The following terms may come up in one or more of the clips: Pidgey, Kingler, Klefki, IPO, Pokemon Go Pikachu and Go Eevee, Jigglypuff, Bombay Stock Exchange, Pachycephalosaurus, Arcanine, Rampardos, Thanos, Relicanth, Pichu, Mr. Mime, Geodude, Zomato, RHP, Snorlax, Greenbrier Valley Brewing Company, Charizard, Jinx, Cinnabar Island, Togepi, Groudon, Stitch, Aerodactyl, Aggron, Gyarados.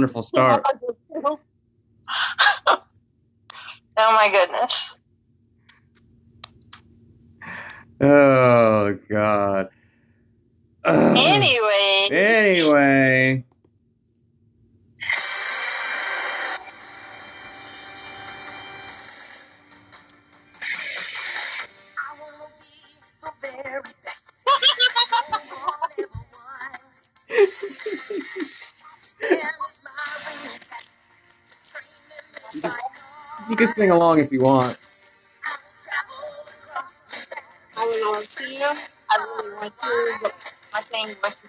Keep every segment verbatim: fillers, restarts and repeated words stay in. Wonderful start. Oh my goodness. Oh, God. Ugh. Anyway. Anyway. You can sing along if you want. I don't know if you know. I really want to, but my thing was.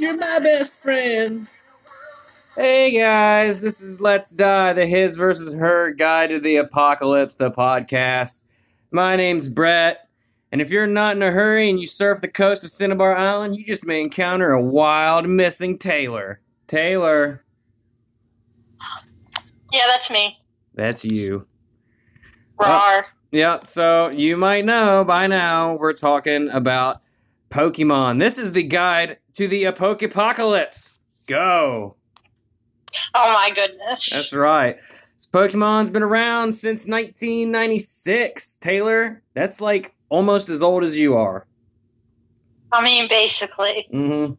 You're my best friend. Hey guys, this is Let's Die, the His versus Her Guide to the Apocalypse, the podcast. My name's Brett, and if you're not in a hurry and you surf the coast of Cinnabar Island, you just may encounter a wild, missing Taylor. Taylor. Yeah, that's me. That's you. Rawr. Oh, yeah, so you might know by now we're talking about Pokemon. This is the guide to the Apocalypse. Go. Oh my goodness. That's right. This Pokemon's been around since nineteen ninety-six. Taylor, that's like almost as old as you are. I mean, basically. Mm-hmm.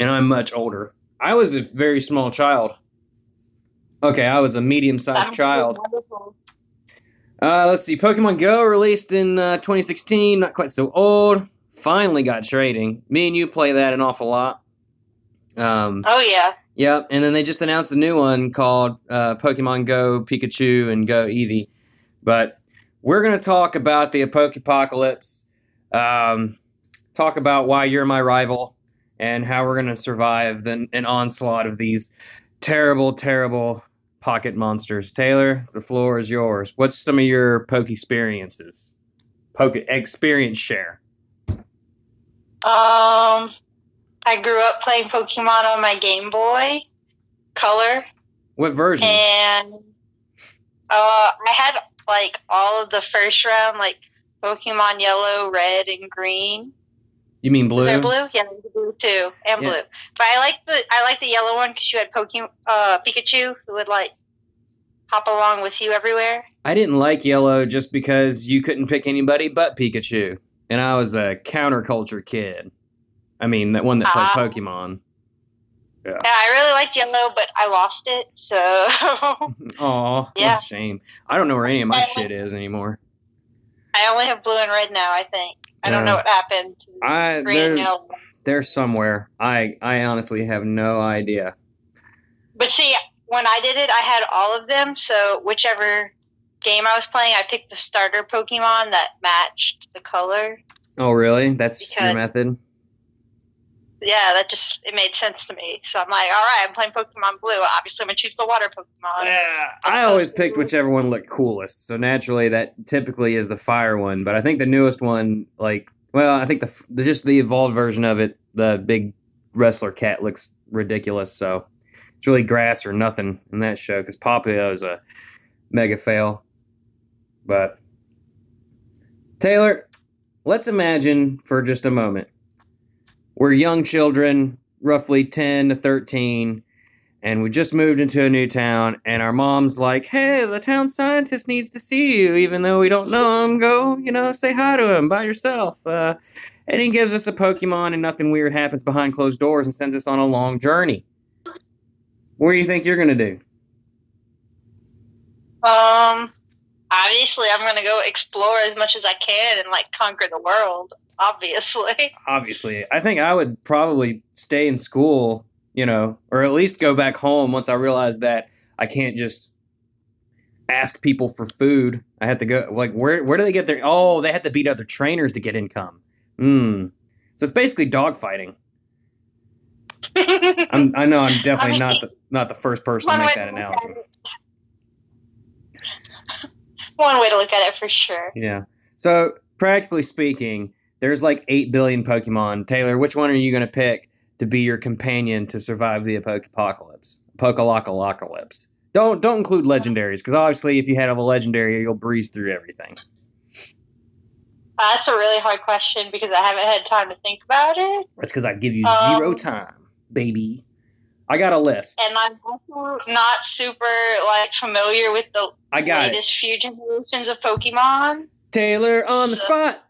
And I'm much older. I was a very small child. Okay, I was a medium-sized That's child. Wonderful. Uh, let's see. Pokemon Go released in uh, twenty sixteen. Not quite so old. Finally got trading. Me and you play that an awful lot. Um, oh, yeah. Yep, and then they just announced a new one called uh, Pokemon Go Pikachu and Go Eevee. But we're going to talk about the Apocalypse, um, talk about why you're my rival, and how we're going to survive the, an onslaught of these terrible, terrible pocket monsters. Taylor, the floor is yours. What's some of your Poke experiences? Poke experience share. Um... I grew up playing Pokemon on my Game Boy Color. What version? And uh, I had like all of the first round, like Pokemon Yellow, Red, and Green. You mean blue? Is there blue? Yeah, blue too, and yeah. blue. But I like the I like the yellow one because you had Pokemon uh, Pikachu who would like hop along with you everywhere. I didn't like yellow just because you couldn't pick anybody but Pikachu, and I was a counterculture kid. I mean, that one that played um, Pokemon. Yeah. yeah, I really liked yellow, but I lost it, so... Aw, yeah. What a shame. I don't know where any of my I, shit is anymore. I only have blue and red now, I think. I no. don't know what happened to I, green and yellow. They're somewhere. I, I honestly have no idea. But see, when I did it, I had all of them, so whichever game I was playing, I picked the starter Pokemon that matched the color. Oh, really? That's your method? Yeah, that just, it made sense to me. So I'm like, all right, I'm playing Pokemon Blue. Obviously, I'm going to choose the water Pokemon. Yeah, I always picked whichever one looked coolest. So naturally, that typically is the fire one. But I think the newest one, like, well, I think the, the just the evolved version of it, the big wrestler cat looks ridiculous. So it's really grass or nothing in that show because Popplio is a mega fail. But Taylor, let's imagine for just a moment. We're young children, roughly ten to thirteen, and we just moved into a new town, and our mom's like, hey, the town scientist needs to see you, even though we don't know him. Go, you know, say hi to him by yourself. Uh, and he gives us a Pokemon, and nothing weird happens behind closed doors and sends us on a long journey. What do you think you're going to do? Um, obviously, I'm going to go explore as much as I can and, like, conquer the world. Obviously. Obviously. I think I would probably stay in school, you know, or at least go back home once I realized that I can't just ask people for food. I have to go, like, where where do they get their, oh, they have to beat other trainers to get income. Mm. So it's basically dogfighting. I'm, I know I'm definitely I mean, not, the, not the first person to make that analogy. One way to look at it for sure. Yeah. So practically speaking, there's like eight billion Pokemon. Taylor, which one are you going to pick to be your companion to survive the apocalypse. Apocalypse. Don't don't include legendaries, because obviously if you have a legendary, you'll breeze through everything. Uh, that's a really hard question because I haven't had time to think about it. That's because I give you um, zero time, baby. I got a list. And I'm also not super like familiar with the I got latest it. few generations of Pokemon. Taylor on the so. spot.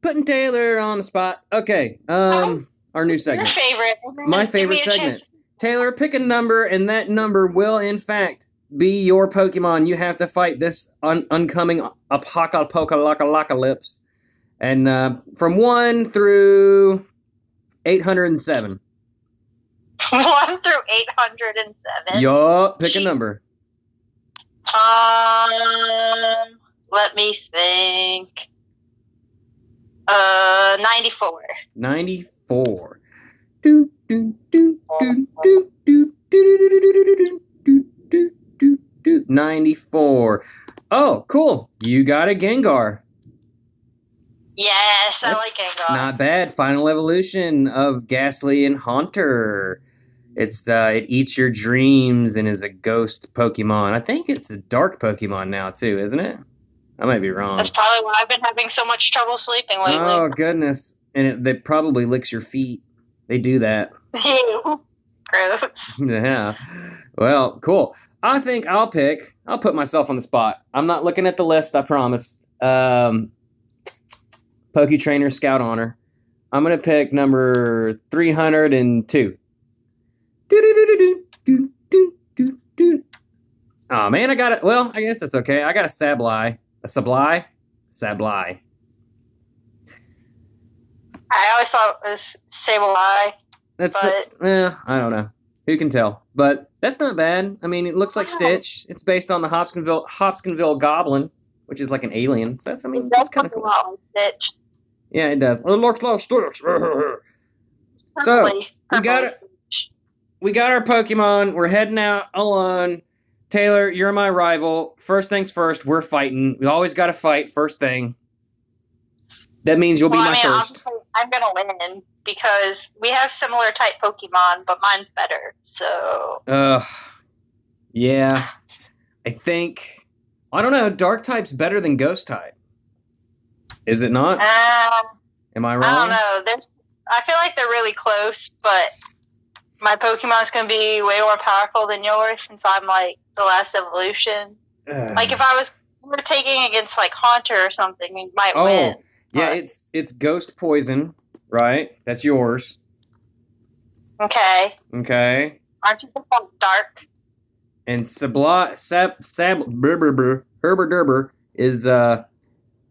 Putting Taylor on the spot. Okay. Um, our new segment. Your favorite. My favorite segment. Taylor, pick a number, and that number will, in fact, be your Pokemon. You have to fight this un- oncoming apocalypse. And uh, from one through eight hundred seven. one through eight hundred seven? Yup. Pick a number. Um, let me think. Uh, ninety-four. ninety-four. Do, do, do, do, do, do, do, do, do, do, do, ninety-four. Oh, cool. You got a Gengar. Yes, I like Gengar. Not bad. Final evolution of Ghastly and Haunter. It's uh, it eats your dreams and is a ghost Pokemon. I think it's a dark Pokemon now too, isn't it? I might be wrong. That's probably why I've been having so much trouble sleeping lately. Oh goodness! And it, they probably licks your feet. They do that. Ew. Gross. Yeah. Well, cool. I think I'll pick. I'll put myself on the spot. I'm not looking at the list. I promise. Um. Poke Trainer Scout Honor. I'm gonna pick number three hundred and two. Do do do do do do do. Oh man, I got it. Well, I guess that's okay. I got a Sableye. A Sableye? Sableye. I always thought it was Sableye. That's but the, eh, I don't know. Who can tell? But that's not bad. I mean, it looks like Stitch. It's based on the Hopkinsville Hopkinsville Goblin, which is like an alien. So that's I mean that's kind of cool. Stitch. Yeah, it does. It looks like Stitch. So we got it. We got our Pokemon. We're heading out alone. Taylor, you're my rival. First things first. We're fighting. We always got to fight. First thing. That means you'll well, be my I mean, first. I'm gonna win because we have similar type Pokemon, but mine's better. So. Uh, yeah. I think. I don't know. Dark type's better than Ghost type. Is it not? Uh, Am I wrong? I don't know. There's. I feel like they're really close, but. My Pokemon's going to be way more powerful than yours since I'm, like, the last evolution. Uh, like, if I was we were taking against, like, Haunter or something, we might oh, win. Yeah, but. it's it's Ghost Poison, right? That's yours. Okay. Okay. Aren't you called Dark? And Sabla, Sab, Sab, Berber, Herber, Derber is uh,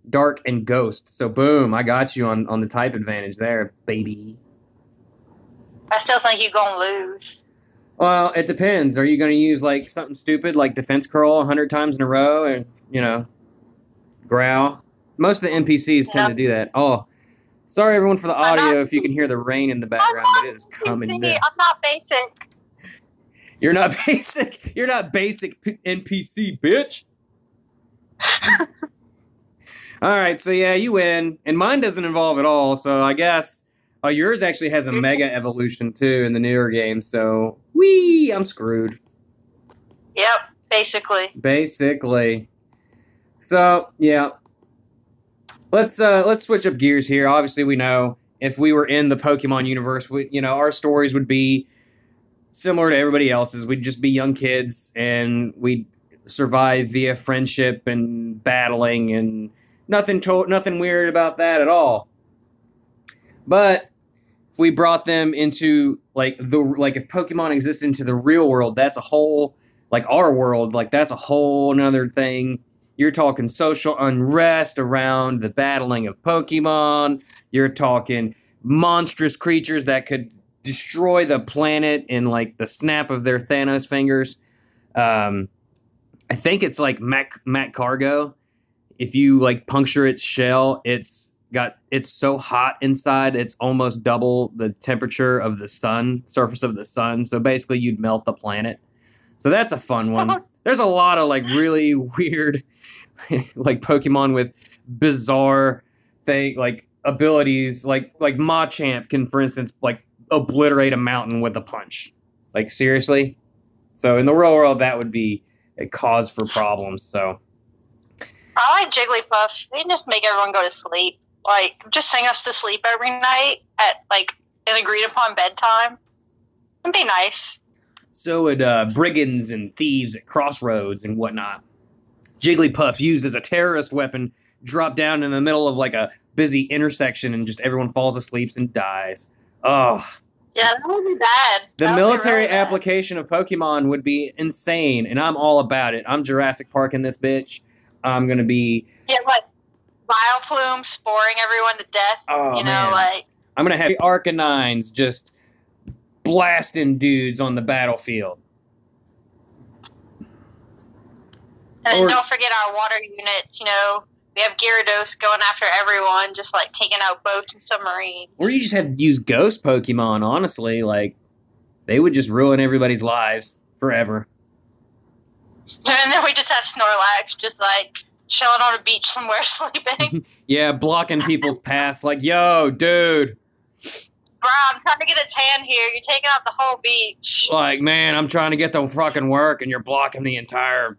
Dark and Ghost. So, boom, I got you on, on the type advantage there, baby. I still think you're going to lose. Well, it depends. Are you going to use, like, something stupid, like defense curl one hundred times in a row and, you know, growl? Most of the N P Cs tend no. to do that. Oh, sorry, everyone, for the audio not, if you can hear the rain in the background, but it is coming down. I'm not basic. You're not basic? You're not basic N P C, bitch. All right, so, yeah, you win. And mine doesn't involve at all, so I guess... Oh, yours actually has a mega evolution, too, in the newer game, so... Whee! I'm screwed. Yep, basically. Basically. So, yeah. Let's uh, let's switch up gears here. Obviously, we know if we were in the Pokemon universe, we, you know, our stories would be similar to everybody else's. We'd just be young kids, and we'd survive via friendship and battling, and nothing to- nothing weird about that at all. But if we brought them into, like, the like if Pokemon existed into the real world, that's a whole, like, our world, like, that's a whole nother thing. You're talking social unrest around the battling of Pokemon. You're talking monstrous creatures that could destroy the planet in, like, the snap of their Thanos fingers. Um, I think it's, like, Mac, Mac Cargo. If you, like, puncture its shell, it's... Got it's so hot inside, it's almost double the temperature of the sun, surface of the sun. So basically, you'd melt the planet. So that's a fun one. There's a lot of like really weird, like Pokemon with bizarre thing like abilities. Like like Machamp can, for instance, like obliterate a mountain with a punch. Like, seriously? So in the real world, that would be a cause for problems, so. I like Jigglypuff. They just make everyone go to sleep. Like, just sing us to sleep every night at, like, an agreed-upon bedtime. It'd be nice. So would uh, brigands and thieves at crossroads and whatnot. Jigglypuff, used as a terrorist weapon, dropped down in the middle of, like, a busy intersection and just everyone falls asleep and dies. Oh. Yeah, that would be bad. The that military really bad. application of Pokemon would be insane, and I'm all about it. I'm Jurassic Park in this bitch. I'm going to be... Yeah, like, Bileplume sporing everyone to death. Oh, you know, man. like... I'm going to have Arcanines just blasting dudes on the battlefield. And then or, don't forget our water units, you know. We have Gyarados going after everyone, just, like, taking out boats and submarines. Or you just have to use ghost Pokemon, honestly. Like, they would just ruin everybody's lives forever. And then we just have Snorlax just, like, chilling on a beach somewhere sleeping. Yeah, blocking people's paths. Like, yo, dude. Bro, I'm trying to get a tan here. You're taking out the whole beach. Like, man, I'm trying to get to fucking work, and you're blocking the entire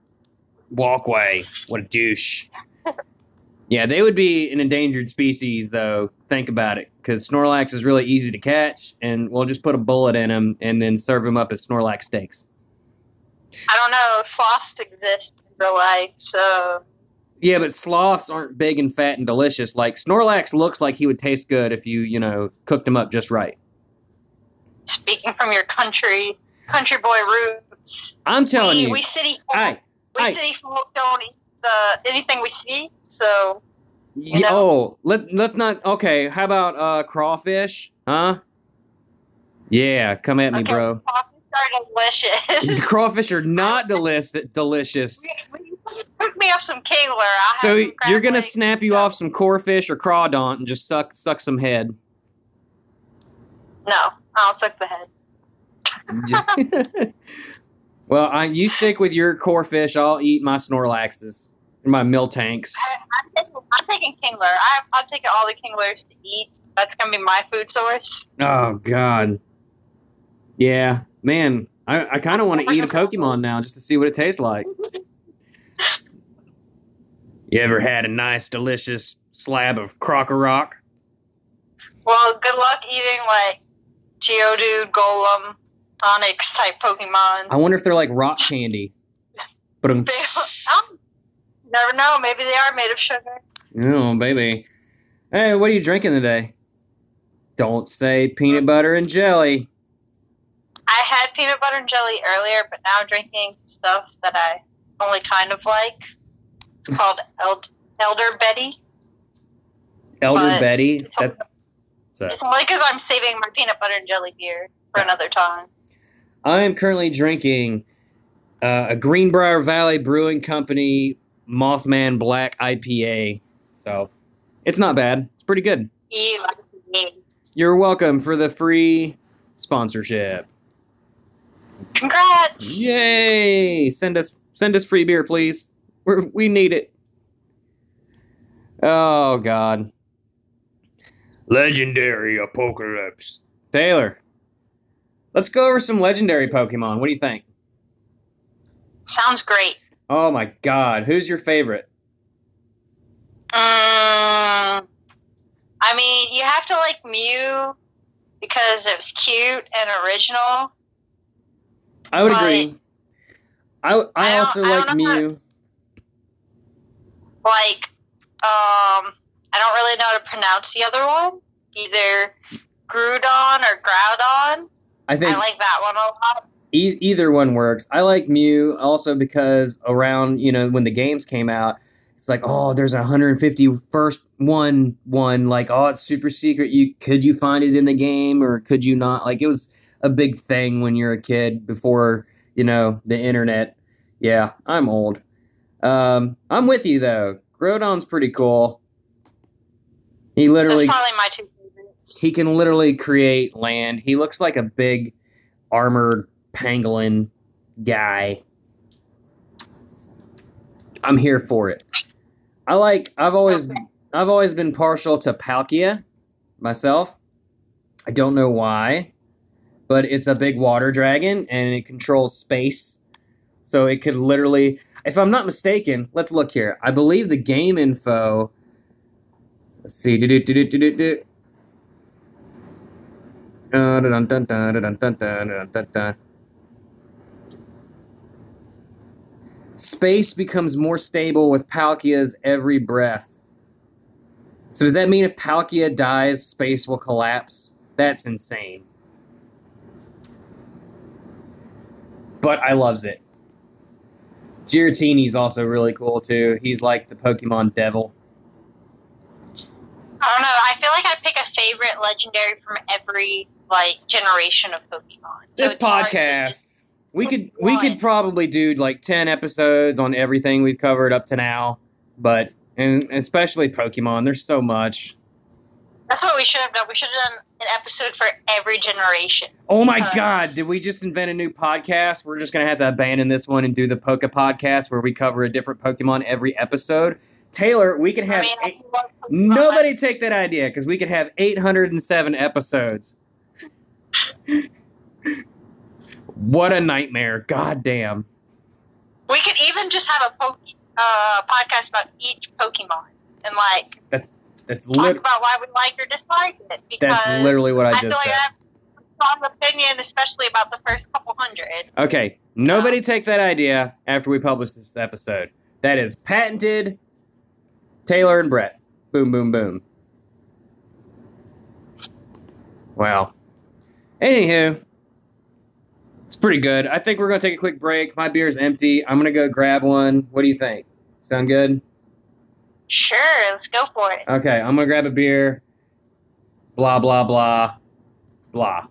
walkway. What a douche. Yeah, they would be an endangered species, though. Think about it, because Snorlax is really easy to catch, and we'll just put a bullet in him and then serve him up as Snorlax steaks. I don't know. Sloths exist in real life, so... Yeah, but sloths aren't big and fat and delicious. Like, Snorlax looks like he would taste good if you, you know, cooked him up just right. Speaking from your country, country boy roots. I'm telling we, you. We city folk, aye, we aye. city folk don't eat the, anything we see. So, you know. Oh, let, let's not, okay, how about uh, crawfish, huh? Yeah, come at me, okay, bro. Crawfish are delicious. Crawfish are not deli- delicious. Cook me up some Kingler. I'll so have some crab you're going to snap you no. off some core fish or crawdont and just suck suck some head. No, I'll suck the head. Well, I, you stick with your core fish. I'll eat my Snorlaxes. My mill tanks. I, I'm, I'm taking Kingler. I, I'm taking all the Kinglers to eat. That's going to be my food source. Oh, God. Yeah. Man, I, I kind of want to eat a Pokemon now just to see what it tastes like. You ever had a nice, delicious slab of Crocorock? Well, good luck eating, like, Geodude, Golem, Onix-type Pokemon. I wonder if they're like rock candy. But I'm... Never know. Maybe they are made of sugar. Oh, baby. Hey, what are you drinking today? Don't say peanut butter and jelly. I had peanut butter and jelly earlier, but now I'm drinking some stuff that I only kind of like. It's called Eld- Elder Betty. Elder but Betty? It's, that, only, it's only because I'm saving my peanut butter and jelly beer for another time. I am currently drinking uh, a Greenbrier Valley Brewing Company Mothman Black I P A. So, it's not bad. It's pretty good. You like me. You're welcome for the free sponsorship. Congrats! Yay! Send us send us free beer, please. We're, we need it. Oh, God. Legendary Apocalypse. Taylor, let's go over some legendary Pokemon. What do you think? Sounds great. Oh my God! Who's your favorite? Um, I mean, you have to like Mew because it was cute and original. I would agree. I I, I also I like Mew. How, like, um, I don't really know how to pronounce the other one. Either Groudon or Groudon. I think I like that one a lot. E- either one works. I like Mew also because around, you know, when the games came out, it's like, oh, there's a one hundred fifty first one, one, like, oh, it's super secret. You could you find it in the game or could you not? Like, it was a big thing when you're a kid before, you know, the internet. Yeah, I'm old. Um, I'm with you, though. Groudon's pretty cool. He literally... That's probably my two favorites. He can literally create land. He looks like a big armored pangolin guy. I'm here for it. I like I've always okay. I've always been partial to Palkia myself. I don't know why. but it's a big water dragon and it controls space. So it could literally, if I'm not mistaken, let's look here. I believe the game info, let's see. Do-do-do-do-do-do-do. Uh, dun dun dun dun dun dun dun dun. Space becomes more stable with Palkia's every breath. So does that mean if Palkia dies, space will collapse? That's insane. But I loves it. Giratini's also really cool, too. He's like the Pokemon devil. I don't know. I feel like I pick a favorite legendary from every, like, generation of Pokemon. So this podcast... We could we could probably do like ten episodes on everything we've covered up to now, but and especially Pokemon. There's so much. That's what we should have done. We should have done an episode for every generation. Oh my God! Did we just invent a new podcast? We're just gonna have to abandon this one and do the Poke Podcast, where we cover a different Pokemon every episode. Taylor, we could have I mean, eight, nobody take that idea because we could have eight hundred seven episodes. What a nightmare. God damn. We could even just have a po- uh, podcast about each Pokemon and, like, that's, that's talk lit- about why we like or dislike it. Because that's literally what I, I just feel like said. I have a strong opinion, especially about the first couple hundred. Okay. Nobody um, take that idea after we publish this episode. That is patented. Taylor and Brett. Boom, boom, boom. Wow. Anywho. It's pretty good. I think we're going to take a quick break. My beer's empty. I'm going to go grab one. What do you think? Sound good? Sure. Let's go for it. Okay. I'm going to grab a beer. Blah, blah, blah. Blah.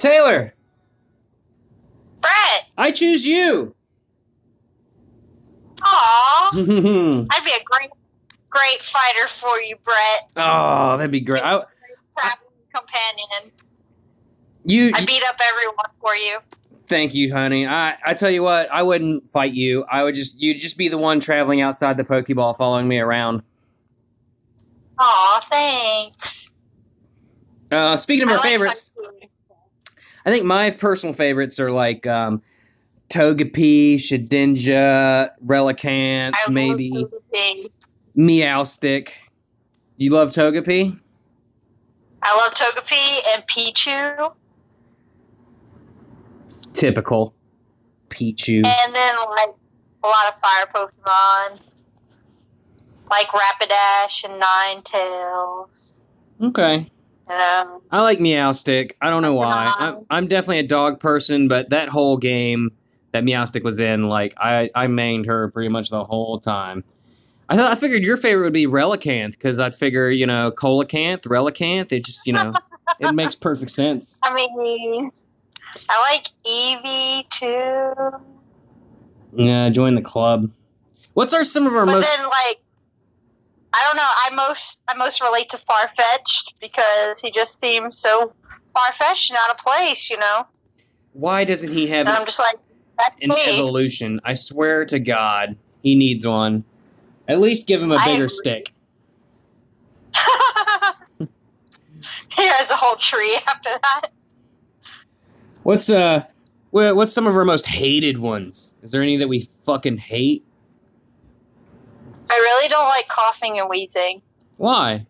Taylor. Brett. I choose you. Aw. I'd be a great, great fighter for you, Brett. Oh, that'd be great. I'd be a I, companion. You, I beat you, up everyone for you. Thank you, honey. I, I tell you what, I wouldn't fight you. I would just, you'd just be the one traveling outside the Pokeball following me around. Aw, thanks. Uh, speaking of I our like favorites. I think my personal favorites are like um, Togepi, Shedinja, Relicanth, I maybe love Meowstic. You love Togepi? I love Togepi and Pichu. Typical Pichu. And then like a lot of fire Pokemon, like Rapidash and Ninetales. Okay. Um, I like Meowstic. I don't know why. I'm, I'm definitely a dog person, but that whole game that Meowstic was in, like, I, I mained her pretty much the whole time. I thought I figured your favorite would be Relicanth, because I'd figure, you know, Colacanth, Relicanth, it just, you know, it makes perfect sense. I mean, I like Eevee, too. Yeah, join the club. What's our some of our but most... Then, like, I don't know. I most I most relate to Farfetch'd because he just seems so far-fetched and out of place, you know. Why doesn't he have? And I'm just like that's an me. Evolution. I swear to God, he needs one. At least give him a bigger stick. He has a whole tree after that. What's uh, what's some of our most hated ones? Is there any that we fucking hate? I really don't like coughing and wheezing. Why?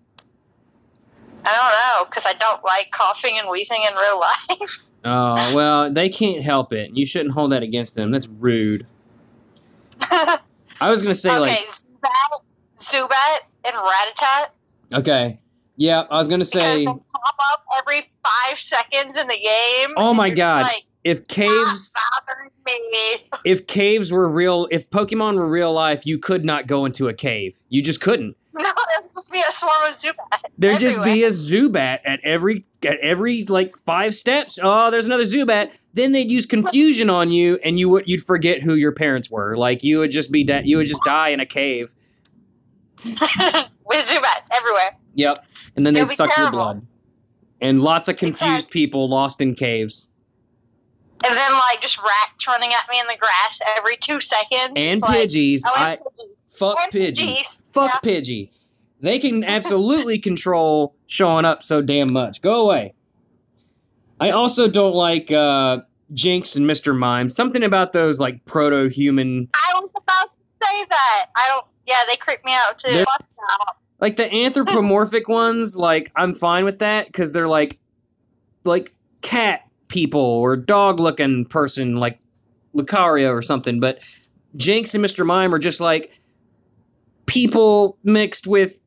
I don't know, because I don't like coughing and wheezing in real life. Oh, well, they can't help it. You shouldn't hold that against them. That's rude. I was going to say, okay, like... Okay, Zubat, Zubat and Rattata. Okay. Yeah, I was going to say... Because they pop up every five seconds in the game. Oh, my God. Like, if caves me. If caves were real, if Pokemon were real life, you could not go into a cave. You just couldn't. No, there'd just be a swarm of Zubat. There'd everywhere. just be a Zubat at every at every like five steps. Oh, there's another Zubat. Then they'd use confusion on you, and you would you'd forget who your parents were. Like you would just be de- you would just die in a cave. With Zubats everywhere. Yep, and then It'll they'd suck terrible. your blood. And lots of confused exactly. people lost in caves. And then, like, just rats running at me in the grass every two seconds. And Pidgeys. Like, oh, I, Pidgeys. Fuck and Pidgey. Pidgeys. Fuck yeah. Pidgey. They can absolutely control showing up so damn much. Go away. I also don't like uh, Jinx and Mister Mime. Something about those, like, proto-human... I was about to say that. I don't... Yeah, they creep me out, too. Like, the anthropomorphic ones, like, I'm fine with that, because they're, like, like, cat... people or dog-looking person like Lucario or something, but Jinx and Mister Mime are just like people mixed with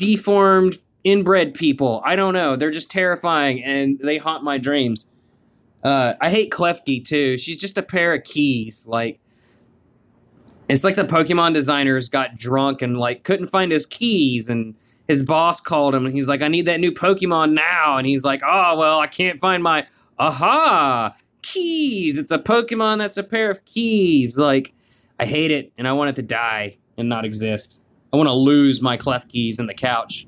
deformed inbred people. I don't know. They're just terrifying and they haunt my dreams. Uh, I hate Klefki too. She's just a pair of keys. Like it's like the Pokemon designers got drunk and like couldn't find his keys and his boss called him and he's like, I need that new Pokemon now. And he's like, oh, well, I can't find my... Aha! Keys! It's a Pokemon that's a pair of keys. Like, I hate it, and I want it to die and not exist. I want to lose my Klefkis in the couch.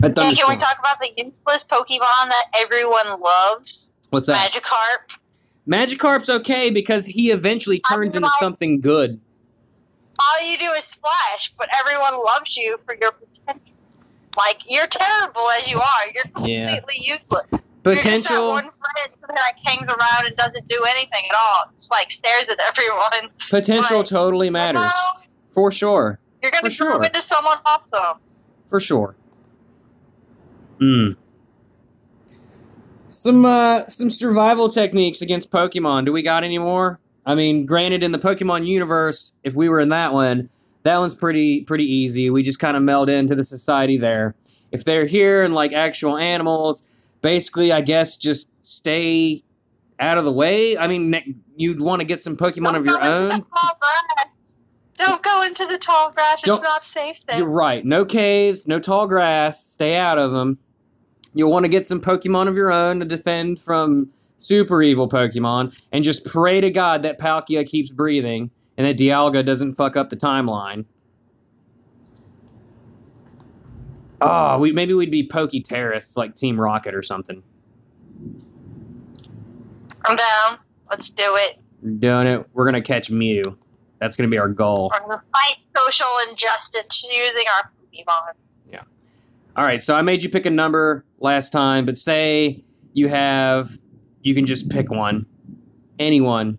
Hey, can we talk about the useless Pokemon that everyone loves? What's that? Magikarp. Magikarp's okay because he eventually turns into something good. All you do is splash, but everyone loves you for your potential. Like, you're terrible as you are. You're completely yeah. useless. Potential. You're just that one friend that like, hangs around and doesn't do anything at all. Just, like, stares at everyone. Potential but, totally matters. You know, for sure. You're going to grow into someone also. For sure. Mm. Some, uh, some survival techniques against Pokemon. Do we got any more? I mean, granted, in the Pokemon universe, if we were in that one... That one's pretty pretty easy. We just kind of meld into the society there. If they're here and like actual animals, basically, I guess just stay out of the way. I mean, ne- you'd want to get some Pokemon Don't of your own. Tall grass. Don't go into the tall grass. Don't, it's not safe there. You're right. No caves, no tall grass. Stay out of them. You'll want to get some Pokemon of your own to defend from super evil Pokemon. And just pray to God that Palkia keeps breathing. And that Dialga doesn't fuck up the timeline. Oh, we maybe we'd be pokey terrorists like Team Rocket or something. I'm down. Let's do it. We're doing it. We're gonna catch Mew. That's gonna be our goal. We're gonna fight social injustice using our Pokemon. Yeah. All right. So I made you pick a number last time, but say you have, you can just pick one, anyone.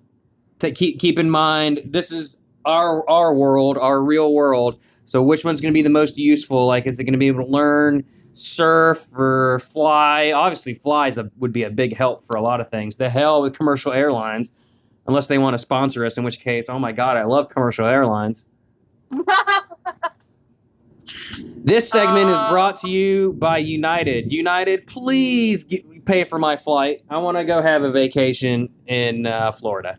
To keep keep in mind, this is our our world, our real world. So which one's going to be the most useful? Like, is it going to be able to learn, surf, or fly? Obviously, flies a, would be a big help for a lot of things. The hell with commercial airlines, unless they want to sponsor us, in which case, oh my God, I love commercial airlines. This segment is brought to you by United. United, please get, pay for my flight. I want to go have a vacation in uh, Florida.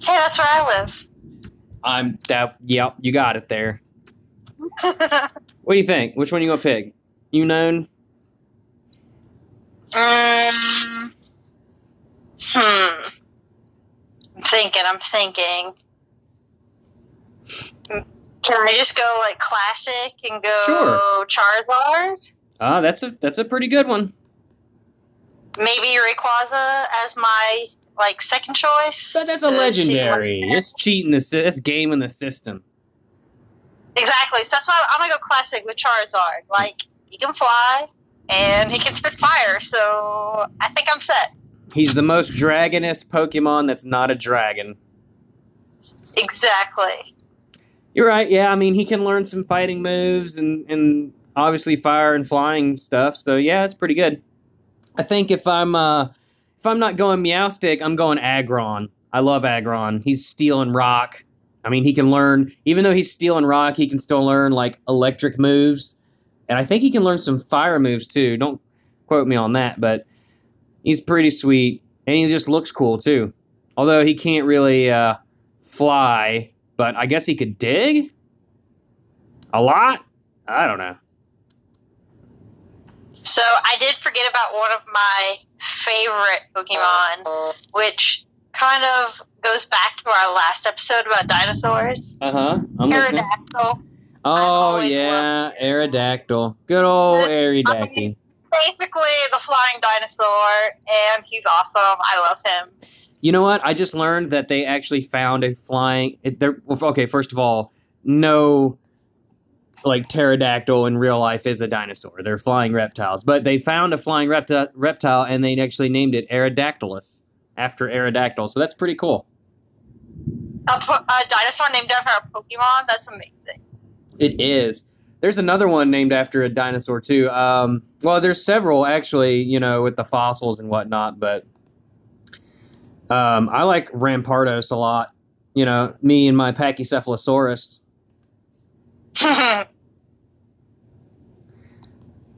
Hey, that's where I live. I'm that. Yep, you got it there. What do you think? Which one you gonna pick? You known? Um. Hmm. I'm thinking. I'm thinking. Can I just go like classic and go sure. Charizard? Ah, uh, that's a that's a pretty good one. Maybe Rayquaza as my. Like, second choice. But that's a legendary. It's cheating the system. It's gaming the system. Exactly. So that's why I'm going to go classic with Charizard. Like, he can fly, and he can spit fire, so I think I'm set. He's the most dragonous Pokemon that's not a dragon. Exactly. You're right, yeah. I mean, he can learn some fighting moves and, and obviously fire and flying stuff, so yeah, it's pretty good. I think if I'm... uh. If I'm not going Meowstic, I'm going Aggron. I love Aggron. He's steel and rock. I mean, he can learn, even though he's steel and rock, he can still learn, like, electric moves. And I think he can learn some fire moves, too. Don't quote me on that, but he's pretty sweet, and he just looks cool, too. Although he can't really uh, fly, but I guess he could dig? A lot? I don't know. So I did forget about one of my favorite Pokemon, which kind of goes back to our last episode about dinosaurs. Uh-huh. I'm Aerodactyl. Oh, yeah. Aerodactyl. Good old Aerodactyl. Basically the flying dinosaur, and he's awesome. I love him. You know what? I just learned that they actually found a flying... It, they're, okay, first of all, no... like pterodactyl in real life is a dinosaur. They're flying reptiles. But they found a flying repti- reptile and they actually named it Aerodactylus after Aerodactyl. So that's pretty cool. A, po- a dinosaur named after a Pokemon? That's amazing. It is. There's another one named after a dinosaur too. Um, well, there's several actually, you know, with the fossils and whatnot. But um, I like Rampardos a lot. You know, me and my Pachycephalosaurus.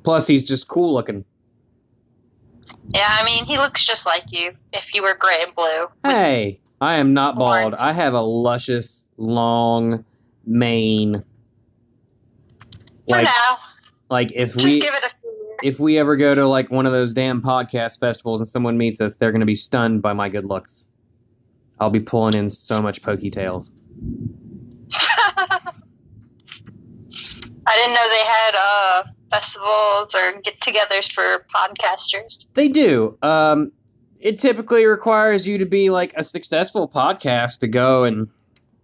Plus, he's just cool looking. Yeah, I mean, he looks just like you if you were gray and blue. Hey, I am not bald. I have a luscious, long mane. For like, now. Like, if just we give it a if we ever go to, like, one of those damn podcast festivals and someone meets us, they're going to be stunned by my good looks. I'll be pulling in so much poketails. I didn't know they had uh, festivals or get-togethers for podcasters. They do. Um, it typically requires you to be like a successful podcast to go and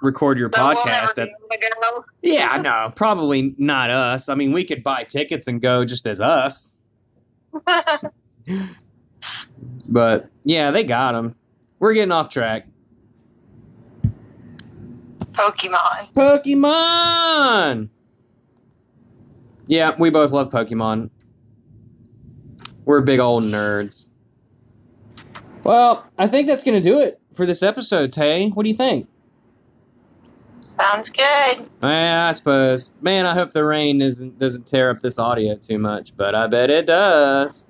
record your but podcast. We'll never be able to go. Yeah, no, probably not us. I mean, we could buy tickets and go just as us. But yeah, they got them. We're getting off track. Pokemon. Pokemon. Yeah, we both love Pokemon. We're big old nerds. Well, I think that's going to do it for this episode, Tay. What do you think? Sounds good. Yeah, I suppose. Man, I hope the rain isn't, doesn't tear up this audio too much, but I bet it does.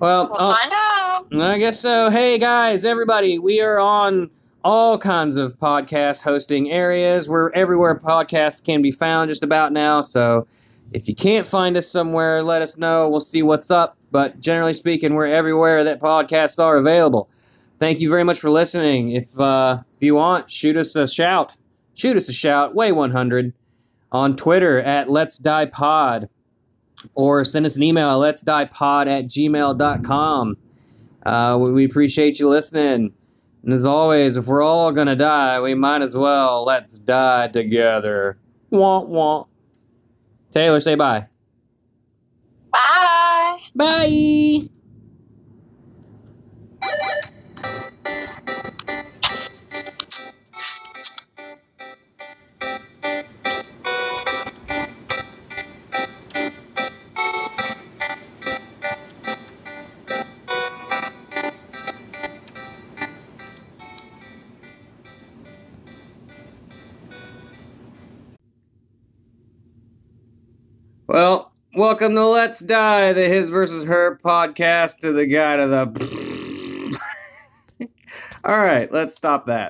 Well, we'll find out. I guess so. Hey, guys, everybody, we are on... all kinds of podcast hosting areas. We're everywhere podcasts can be found just about now. So if you can't find us somewhere, let us know. We'll see what's up. But generally speaking, we're everywhere that podcasts are available. Thank you very much for listening. If, uh, if you want, shoot us a shout. Shoot us a shout. Way one hundred on Twitter at Let's Die Pod. Or send us an email at letsdiepod at gmail dot com. Uh, we appreciate you listening. And as always, if we're all gonna die, we might as well let's die together. Wah, wah. Taylor, say bye. Bye. Bye. Well, welcome to Let's Die, the His Versus Her podcast to the guy to the... All right, let's stop that.